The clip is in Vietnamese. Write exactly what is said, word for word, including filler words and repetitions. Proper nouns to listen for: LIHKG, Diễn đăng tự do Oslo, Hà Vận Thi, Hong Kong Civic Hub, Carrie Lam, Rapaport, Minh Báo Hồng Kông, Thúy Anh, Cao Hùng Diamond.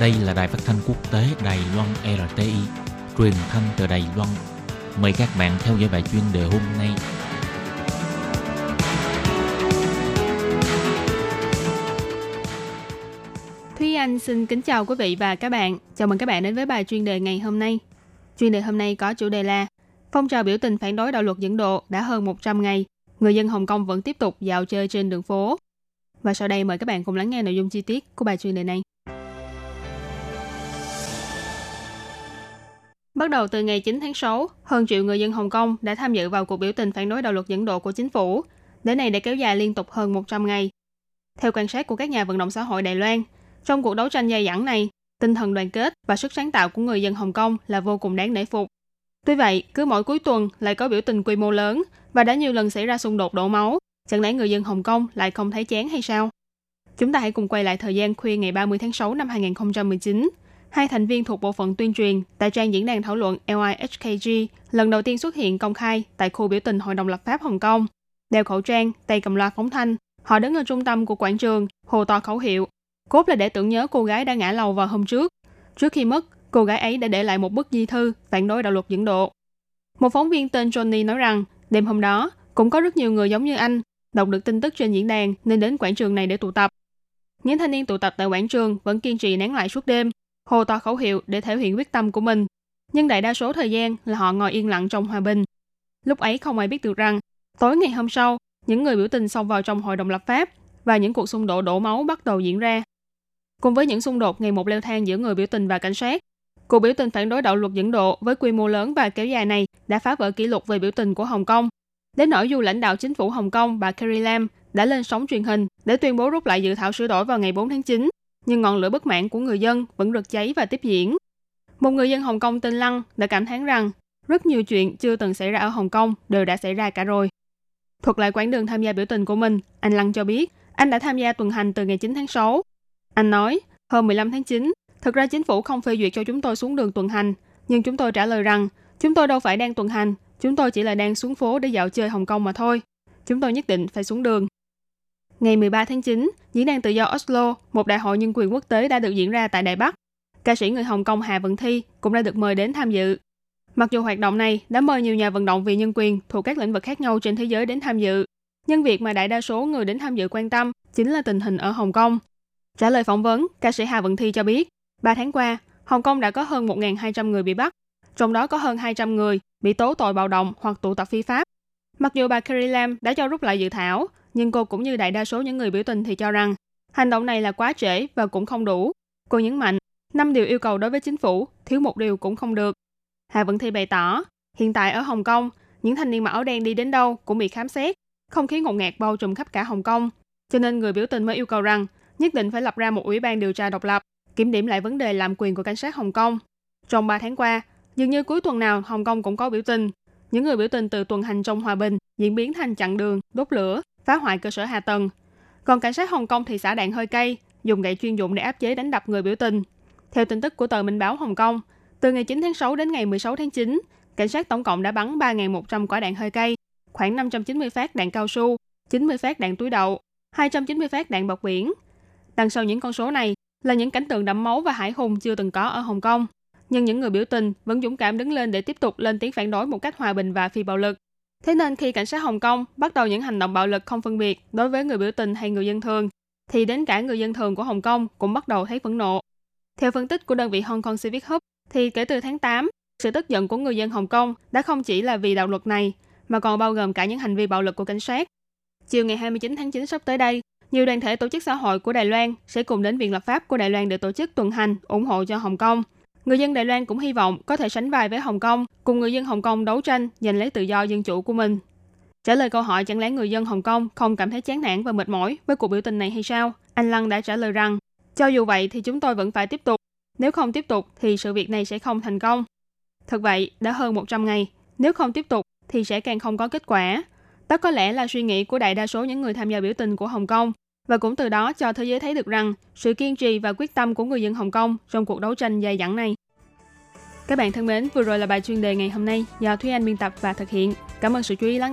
Đây là đài phát thanh quốc tế Đài Loan rờ tê i, truyền thanh từ Đài Loan. Mời các bạn theo dõi bài chuyên đề hôm nay. Thúy Anh xin kính chào quý vị và các bạn. Chào mừng các bạn đến với bài chuyên đề ngày hôm nay. Chuyên đề hôm nay có chủ đề là phong trào biểu tình phản đối đạo luật dẫn độ đã hơn một trăm ngày. Người dân Hồng Kông vẫn tiếp tục dạo chơi trên đường phố. Và sau đây mời các bạn cùng lắng nghe nội dung chi tiết của bài chuyên đề này. Bắt đầu từ ngày chín tháng sáu, hơn triệu người dân Hồng Kông đã tham dự vào cuộc biểu tình phản đối đạo luật dẫn độ của chính phủ, đến nay đã kéo dài liên tục hơn một trăm ngày. Theo quan sát của các nhà vận động xã hội Đài Loan, trong cuộc đấu tranh dai dẳng này, tinh thần đoàn kết và sức sáng tạo của người dân Hồng Kông là vô cùng đáng nể phục. Tuy vậy, cứ mỗi cuối tuần lại có biểu tình quy mô lớn và đã nhiều lần xảy ra xung đột đổ máu, chẳng lẽ người dân Hồng Kông lại không thấy chán hay sao? Chúng ta hãy cùng quay lại thời gian khuya ngày ba mươi tháng sáu năm hai nghìn không trăm mười chín. Hai thành viên thuộc bộ phận tuyên truyền tại trang diễn đàn thảo luận L I H K G lần đầu tiên xuất hiện công khai tại khu biểu tình Hội đồng lập pháp Hồng Kông. Đeo khẩu trang, tay cầm loa phóng thanh, họ đứng ở trung tâm của quảng trường, hô to khẩu hiệu. Cốt là để tưởng nhớ cô gái đã ngã lầu vào hôm trước. Trước khi mất, cô gái ấy đã để lại một bức di thư phản đối đạo luật dẫn độ. Một phóng viên tên Johnny nói rằng, đêm hôm đó, cũng có rất nhiều người giống như anh, đọc được tin tức trên diễn đàn nên đến quảng trường này để tụ tập. Những thanh niên tụ tập tại quảng trường vẫn kiên trì nán lại suốt đêm, hô to khẩu hiệu để thể hiện quyết tâm của mình, nhưng đại đa số thời gian là họ ngồi yên lặng trong hòa bình. Lúc ấy không ai biết được rằng, tối ngày hôm sau, những người biểu tình xông vào trong hội đồng lập pháp và những cuộc xung đột đổ máu bắt đầu diễn ra. Cùng với những xung đột ngày một leo thang giữa người biểu tình và cảnh sát, cuộc biểu tình phản đối đạo luật dẫn độ với quy mô lớn và kéo dài này đã phá vỡ kỷ lục về biểu tình của Hồng Kông. Đến nỗi dù lãnh đạo chính phủ Hồng Kông bà Carrie Lam đã lên sóng truyền hình để tuyên bố rút lại dự thảo sửa đổi vào ngày bốn tháng chín, nhưng ngọn lửa bất mãn của người dân vẫn rực cháy và tiếp diễn. Một người dân Hồng Kông tên Lăng đã cảm thán rằng rất nhiều chuyện chưa từng xảy ra ở Hồng Kông đều đã xảy ra cả rồi. Thuật lại quãng đường tham gia biểu tình của mình, anh Lăng cho biết anh đã tham gia tuần hành từ ngày chín tháng sáu. Anh nói, hôm mười lăm tháng chín, thực ra chính phủ không phê duyệt cho chúng tôi xuống đường tuần hành, nhưng chúng tôi trả lời rằng chúng tôi đâu phải đang tuần hành, chúng tôi chỉ là đang xuống phố để dạo chơi Hồng Kông mà thôi. Chúng tôi nhất định phải xuống đường. Ngày mười ba tháng chín, Diễn đăng tự do Oslo, một đại hội nhân quyền quốc tế đã được diễn ra tại Đài Bắc. Ca sĩ người Hồng Kông Hà Vận Thi cũng đã được mời đến tham dự. Mặc dù hoạt động này đã mời nhiều nhà vận động vì nhân quyền thuộc các lĩnh vực khác nhau trên thế giới đến tham dự, nhưng việc mà đại đa số người đến tham dự quan tâm chính là tình hình ở Hồng Kông. Trả lời phỏng vấn, ca sĩ Hà Vận Thi cho biết, ba tháng qua, Hồng Kông đã có hơn một nghìn hai trăm người bị bắt, trong đó có hơn hai trăm người bị tố tội bạo động hoặc tụ tập phi pháp. Mặc dù bà Carrie Lam đã cho rút lại dự thảo, nhưng cô cũng như đại đa số những người biểu tình thì cho rằng hành động này là quá trễ và cũng không đủ. Cô nhấn mạnh, năm điều yêu cầu đối với chính phủ, thiếu một điều cũng không được. Hà Vận Thi bày tỏ, hiện tại ở Hồng Kông, những thanh niên mặc áo đen đi đến đâu cũng bị khám xét, không khí ngột ngạt bao trùm khắp cả Hồng Kông. Cho nên người biểu tình mới yêu cầu rằng nhất định phải lập ra một ủy ban điều tra độc lập, kiểm điểm lại vấn đề lạm quyền của cảnh sát Hồng Kông. Trong ba tháng qua, dường như cuối tuần nào Hồng Kông cũng có biểu tình. Những người biểu tình từ tuần hành trong hòa bình diễn biến thành chặn đường, đốt lửa, phá hoại cơ sở hạ tầng. Còn cảnh sát Hồng Kông thì xả đạn hơi cay, dùng gậy chuyên dụng để áp chế đánh đập người biểu tình. Theo tin tức của tờ Minh Báo Hồng Kông, từ ngày chín tháng sáu đến ngày mười sáu tháng chín, cảnh sát tổng cộng đã bắn ba nghìn một trăm quả đạn hơi cay, khoảng năm trăm chín mươi phát đạn cao su, chín mươi phát đạn túi đậu, hai trăm chín mươi phát đạn bọc biển. Đằng sau những con số này là những cảnh tượng đẫm máu và hải hùng chưa từng có ở Hồng Kông. Nhưng những người biểu tình vẫn dũng cảm đứng lên để tiếp tục lên tiếng phản đối một cách hòa bình và phi bạo lực. Thế nên khi cảnh sát Hồng Kông bắt đầu những hành động bạo lực không phân biệt đối với người biểu tình hay người dân thường, thì đến cả người dân thường của Hồng Kông cũng bắt đầu thấy phẫn nộ. Theo phân tích của đơn vị Hong Kong Civic Hub, thì kể từ tháng tám, sự tức giận của người dân Hồng Kông đã không chỉ là vì đạo luật này, mà còn bao gồm cả những hành vi bạo lực của cảnh sát. Chiều ngày hai mươi chín tháng chín sắp tới đây, nhiều đoàn thể tổ chức xã hội của Đài Loan sẽ cùng đến Viện Lập pháp của Đài Loan để tổ chức tuần hành ủng hộ cho Hồng Kông. Người dân Đài Loan cũng hy vọng có thể sánh vai với Hồng Kông, cùng người dân Hồng Kông đấu tranh giành lấy tự do dân chủ của mình. Trả lời câu hỏi chẳng lẽ người dân Hồng Kông không cảm thấy chán nản và mệt mỏi với cuộc biểu tình này hay sao, anh Lăng đã trả lời rằng, cho dù vậy thì chúng tôi vẫn phải tiếp tục. Nếu không tiếp tục thì sự việc này sẽ không thành công. Thật vậy, đã hơn một trăm ngày, nếu không tiếp tục thì sẽ càng không có kết quả. Đó có lẽ là suy nghĩ của đại đa số những người tham gia biểu tình của Hồng Kông, và cũng từ đó cho thế giới thấy được rằng sự kiên trì và quyết tâm của người dân Hồng Kông trong cuộc đấu tranh dai dẳng này. Các bạn thân mến, vừa rồi là bài chuyên đề ngày hôm nay do Thúy Anh biên tập và thực hiện. Cảm ơn sự chú ý lắng nghe.